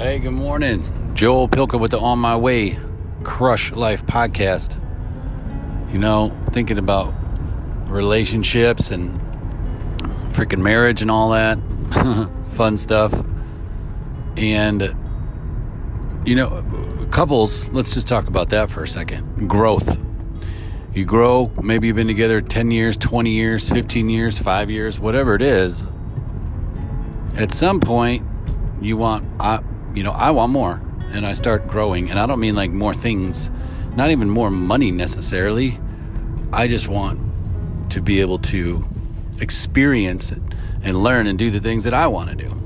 Hey, good morning. Joel Pilka with the On My Way Crush Life Podcast. You know, thinking about relationships and freaking marriage and all that fun stuff. And, you know, couples, let's just talk about that for a second. Growth. You grow, maybe you've been together 10 years, 20 years, 15 years, 5 years, whatever it is. At some point, you want, I want more, and I start growing. And I don't mean like more things, not even more money necessarily. I just want to be able to experience it and learn and do the things that I want to do,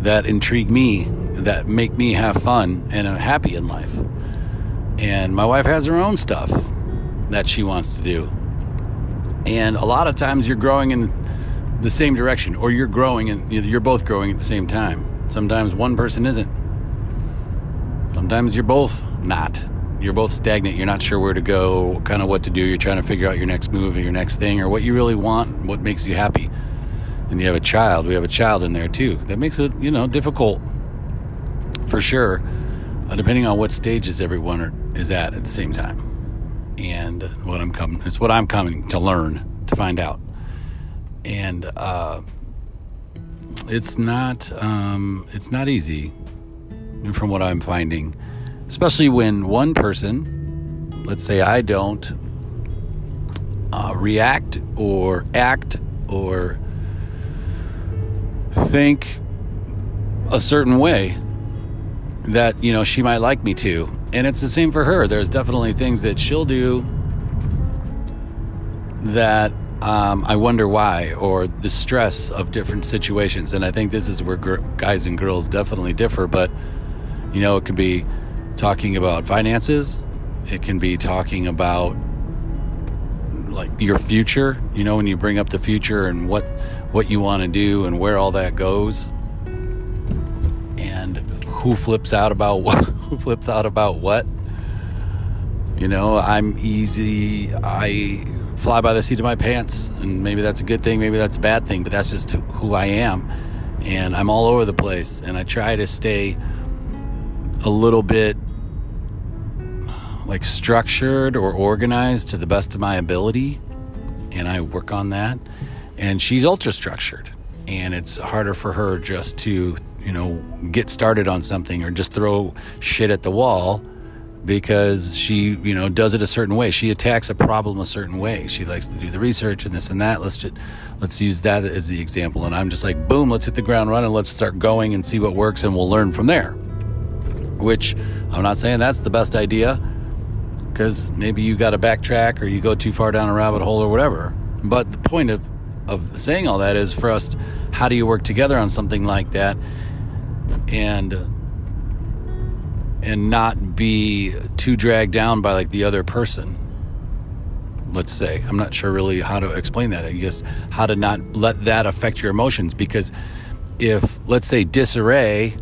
that intrigue me, that make me have fun and I'm happy in life. And my wife has her own stuff that she wants to do. And a lot of times you're growing in the same direction, or you're growing and you're both growing at the same time. Sometimes one person isn't. Sometimes you're both not. You're both stagnant. You're not sure where to go, kind of what to do. You're trying to figure out your next move or your next thing or what you really want, what makes you happy. Then you have a child. We have a child in there too. That makes it, difficult for sure, depending on what stages everyone is at the same time. And it's what I'm coming to learn, to find out. And it's not easy from what I'm finding, especially when one person, let's say I don't react or act or think a certain way that, she might like me to. And it's the same for her. There's definitely things that she'll do that I wonder why, or the stress of different situations. And I think this is where guys and girls definitely differ. But, it could be talking about finances. It can be talking about like your future, when you bring up the future and what you want to do and where all that goes. And who flips out about what? I'm easy. I fly by the seat of my pants, and maybe that's a good thing, maybe that's a bad thing, but that's just who I am. And I'm all over the place, and I try to stay a little bit like structured or organized to the best of my ability, and I work on that. And she's ultra structured, and it's harder for her just to get started on something or just throw shit at the wall, because she, does it a certain way. She attacks a problem a certain way. She likes to do the research and this and that. Let's use that as the example. And I'm just like, boom, let's hit the ground running. Let's start going and see what works, and we'll learn from there. Which I'm not saying that's the best idea, because maybe you got to backtrack or you go too far down a rabbit hole or whatever. But the point of saying all that is for us, how do you work together on something like that? And not be too dragged down by like the other person, let's say. I'm not sure really how to explain that. I guess how to not let that affect your emotions, because if, let's say, disarray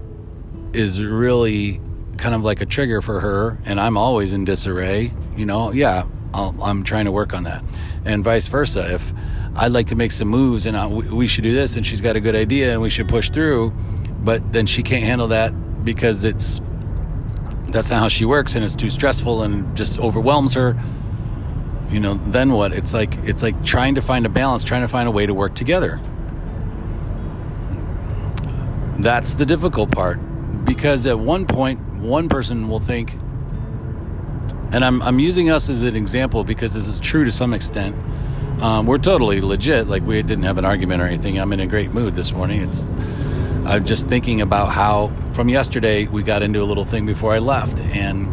is really kind of like a trigger for her, and I'm always in disarray, I'm trying to work on that. And vice versa, if I'd like to make some moves and we should do this, and she's got a good idea and we should push through, but then she can't handle that because that's not how she works, and it's too stressful and just overwhelms her. Then what? It's like trying to find a balance, trying to find a way to work together. That's the difficult part, because at one point, one person will think, and I'm using us as an example because this is true to some extent. We're totally legit. Like, we didn't have an argument or anything. I'm in a great mood this morning. I'm just thinking about how from yesterday we got into a little thing before I left, and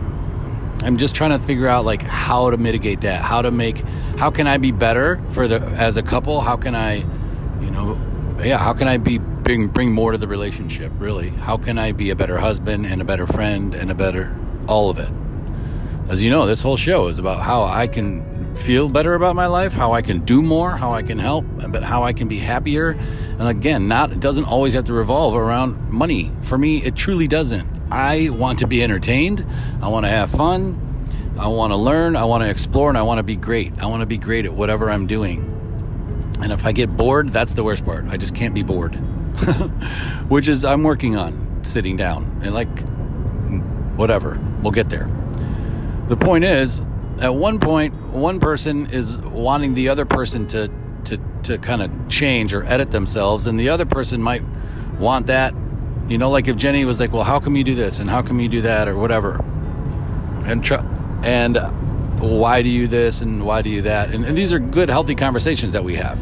I'm just trying to figure out like how to mitigate that, how can I be better as a couple? How can I, how can I bring more to the relationship, really? How can I be a better husband and a better friend and a better, all of it? As you know, this whole show is about how I can feel better about my life, how I can do more, how I can help, but how I can be happier. And again, it doesn't always have to revolve around money. For me, it truly doesn't. I want to be entertained. I want to have fun. I want to learn. I want to explore, and I want to be great. I want to be great at whatever I'm doing. And if I get bored, that's the worst part. I just can't be bored, which is I'm working on. sitting down. And like, whatever, we'll get there. The point is, at one point, one person is wanting the other person to kind of change or edit themselves, and the other person might want that. You know, like if Jenny was like, well, how come you do this? And how come you do that? Or whatever. And why do you this? And why do you that? And these are good, healthy conversations that we have.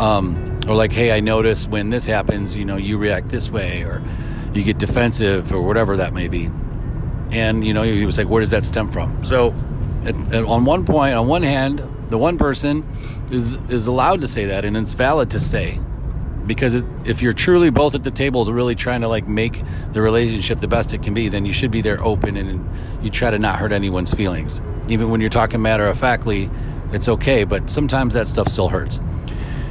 Or like, hey, I notice when this happens, you know, you react this way, or you get defensive, or whatever that may be. And, you know, he was like, where does that stem from? So on one point, on one hand, the one person is allowed to say that, and it's valid to say. Because if you're truly both at the table to really trying to like make the relationship the best it can be, then you should be there open, and you try to not hurt anyone's feelings. Even when you're talking matter-of-factly, it's okay, but sometimes that stuff still hurts.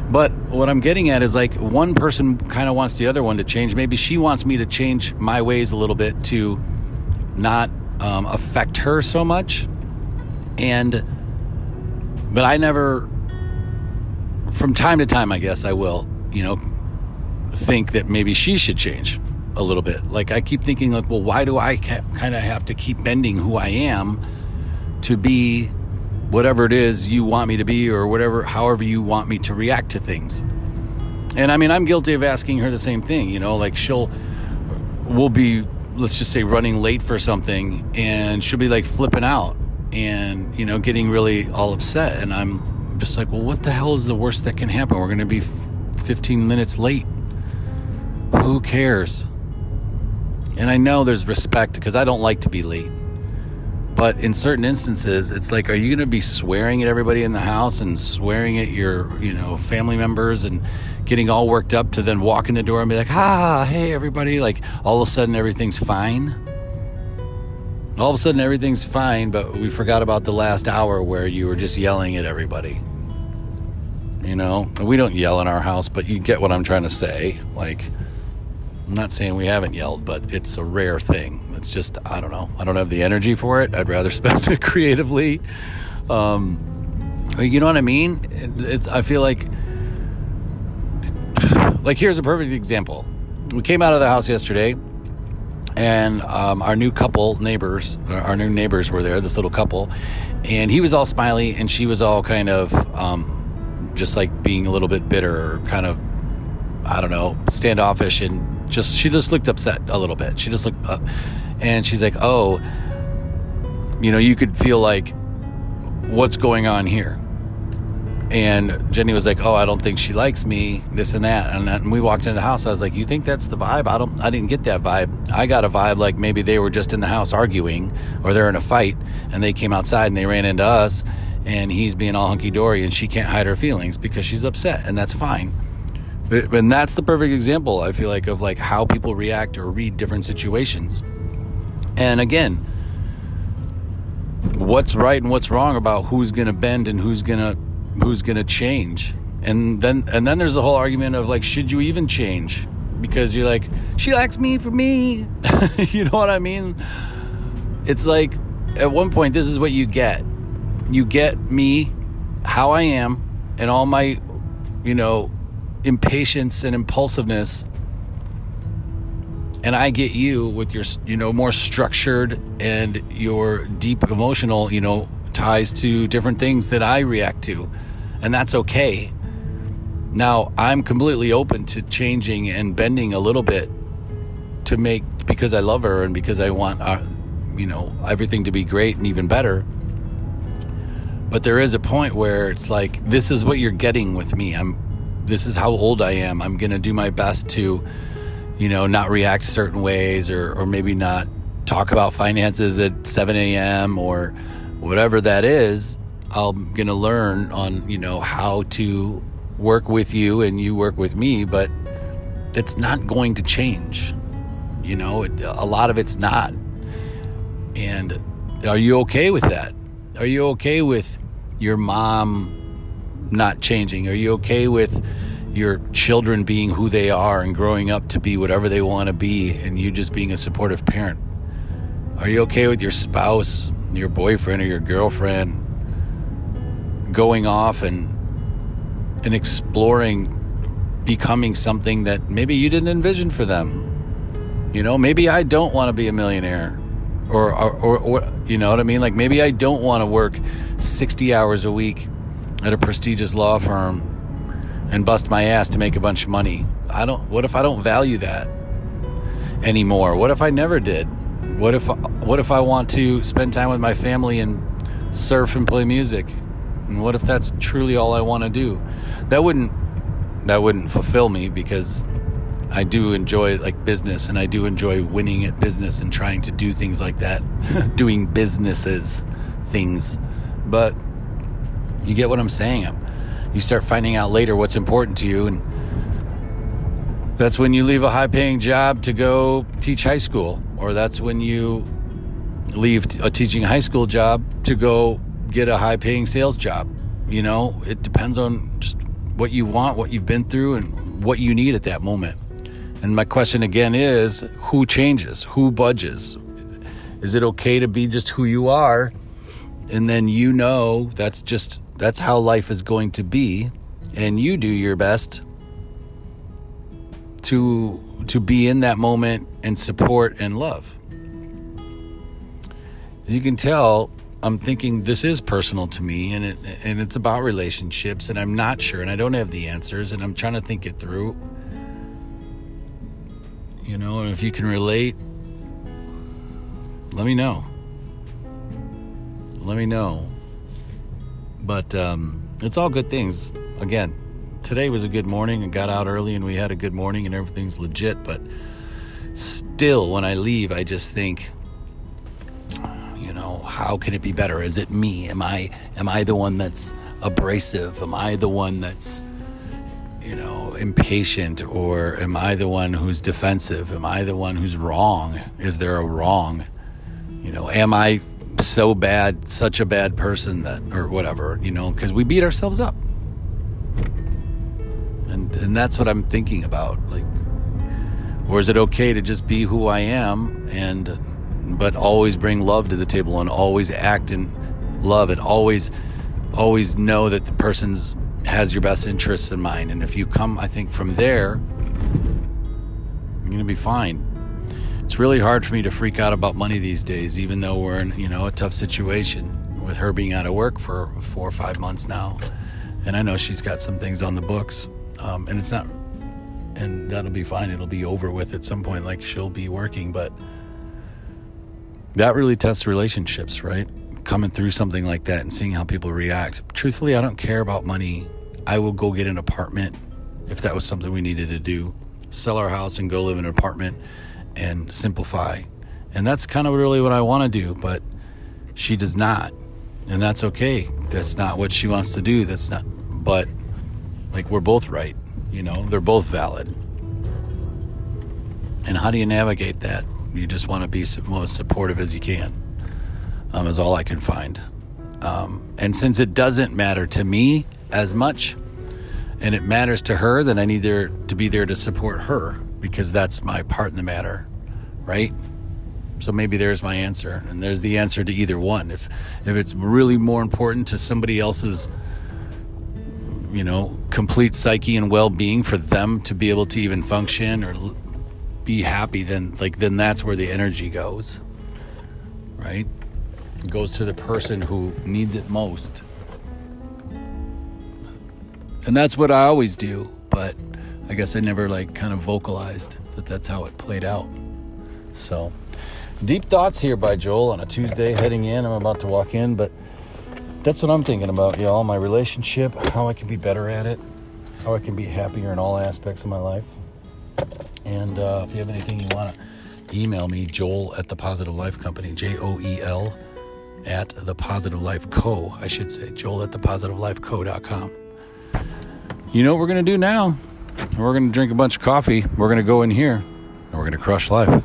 But what I'm getting at is like one person kind of wants the other one to change. Maybe she wants me to change my ways a little bit to not affect her so much. But I never, from time to time, I guess I will, you know, think that maybe she should change a little bit. Like I keep thinking like, well, why do I kind of have to keep bending who I am to be whatever it is you want me to be, or whatever, however you want me to react to things. And I mean, I'm guilty of asking her the same thing, you know, like we'll be, let's just say, running late for something, and she'll be like flipping out and, you know, getting really all upset. And I'm just like, well, what the hell is the worst that can happen? We're going to be 15 minutes late. Who cares? And I know there's respect, because I don't like to be late. But in certain instances, it's like, are you going to be swearing at everybody in the house, and swearing at your, you know, family members, and getting all worked up to then walk in the door and be like, hey, everybody, like all of a sudden everything's fine. All of a sudden everything's fine, but we forgot about the last hour where you were just yelling at everybody. You know, we don't yell in our house, but you get what I'm trying to say. Like, I'm not saying we haven't yelled, but it's a rare thing. It's just, I don't know. I don't have the energy for it. I'd rather spend it creatively. You know what I mean? I feel like here's a perfect example. We came out of the house yesterday, and our new neighbors were there, this little couple, and he was all smiley, and she was all kind of, just like being a little bit bitter, or kind of, I don't know, standoffish, and she just looked upset a little bit. She just looked up, and she's like, oh, you know, you could feel like, what's going on here? And Jenny was like, oh, I don't think she likes me, this and that. And we walked into the house. I was like, you think that's the vibe? I didn't get that vibe. I got a vibe like maybe they were just in the house arguing, or they're in a fight, and they came outside and they ran into us, and he's being all hunky-dory, and she can't hide her feelings because she's upset, and that's fine. And that's the perfect example, I feel like, of like how people react or read different situations. And again, what's right and what's wrong about who's going to bend and who's going to change. And then there's the whole argument of like, should you even change? Because you're like, she likes me for me. You know what I mean? It's like, at one point, this is what you get. You get me, how I am, and all my, you know, impatience and impulsiveness. And I get you with your, you know, more structured and your deep emotional, you know, ties to different things that I react to. And that's okay. Now, I'm completely open to changing and bending a little bit because I love her, and because I want, you know, everything to be great and even better. But there is a point where it's like, this is what you're getting with me. This is how old I am. I'm going to do my best to, you know, not react certain ways, or maybe not talk about finances at 7 a.m. or whatever that is. I'm going to learn on, you know, how to work with you, and you work with me, but it's not going to change. You know, a lot of it's not. And are you okay with that? Are you okay with your mom not changing? Are you okay with your children being who they are and growing up to be whatever they want to be, and you just being a supportive parent? Are you okay with your spouse, your boyfriend or your girlfriend going off and exploring becoming something that maybe you didn't envision for them? You know, maybe I don't want to be a millionaire, or you know what I mean? Like, maybe I don't want to work 60 hours a week at a prestigious law firm and bust my ass to make a bunch of money. I don't. What if I don't value that anymore? What if I never did? What if I want to spend time with my family and surf and play music? And what if that's truly all I want to do? That wouldn't fulfill me, because I do enjoy like business, and I do enjoy winning at business and trying to do things like that, doing businesses things. But you get what I'm saying. You start finding out later what's important to you, and that's when you leave a high-paying job to go teach high school, or that's when you leave a teaching high school job to go get a high-paying sales job. You know, it depends on just what you want, what you've been through, and what you need at that moment. And my question again is, who changes? Who budges? Is it okay to be just who you are? And then, you know, that's how life is going to be, and you do your best to be in that moment and support and love. As you can tell, I'm thinking this is personal to me, and it's about relationships, and I'm not sure, and I don't have the answers, and I'm trying to think it through. You know, and if you can relate, let me know. Let me know. But it's all good things. Again, today was a good morning. I got out early and we had a good morning and everything's legit. But still, when I leave, I just think, you know, how can it be better? Is it me? Am I the one that's abrasive? Am I the one that's, you know, impatient? Or am I the one who's defensive? Am I the one who's wrong? Is there a wrong? You know, am I so bad, such a bad person that, or whatever, you know, because we beat ourselves up. And that's what I'm thinking about. Like, or is it okay to just be who I am, but always bring love to the table and always act in love and always know that the person's has your best interests in mind. And if you come, I think from there, you're going to be fine. It's really hard for me to freak out about money these days, even though we're in, you know, a tough situation with her being out of work for 4 or 5 months now. And I know she's got some things on the books, and it's not, and that'll be fine. It'll be over with at some point, like she'll be working, but that really tests relationships, right? Coming through something like that and seeing how people react. Truthfully, I don't care about money. I will go get an apartment if that was something we needed to do, sell our house and go live in an apartment and simplify. And that's kind of really what I want to do, but she does not. And that's okay. That's not what she wants to do. That's not, but like, we're both right. You know, they're both valid. And how do you navigate that? You just want to be most supportive as you can, is all I can find. And since it doesn't matter to me as much and it matters to her, then I need to be there to support her, because that's my part in the matter, right? So maybe there's my answer, and there's the answer to either one. If it's really more important to somebody else's, you know, complete psyche and well-being for them to be able to even function or be happy, then that's where the energy goes, right? It goes to the person who needs it most. And that's what I always do, but I guess I never like kind of vocalized that that's how it played out. So, deep thoughts here by Joel on a Tuesday heading in. I'm about to walk in, but that's what I'm thinking about, y'all. My relationship, how I can be better at it, how I can be happier in all aspects of my life. And if you have anything you want to email me, Joel at the Positive Life Company, Joel at the Positive Life Co. I should say, Joel at the Positive Life Co.com. You know what we're going to do now? We're going to drink a bunch of coffee. We're going to go in here and we're going to crush life.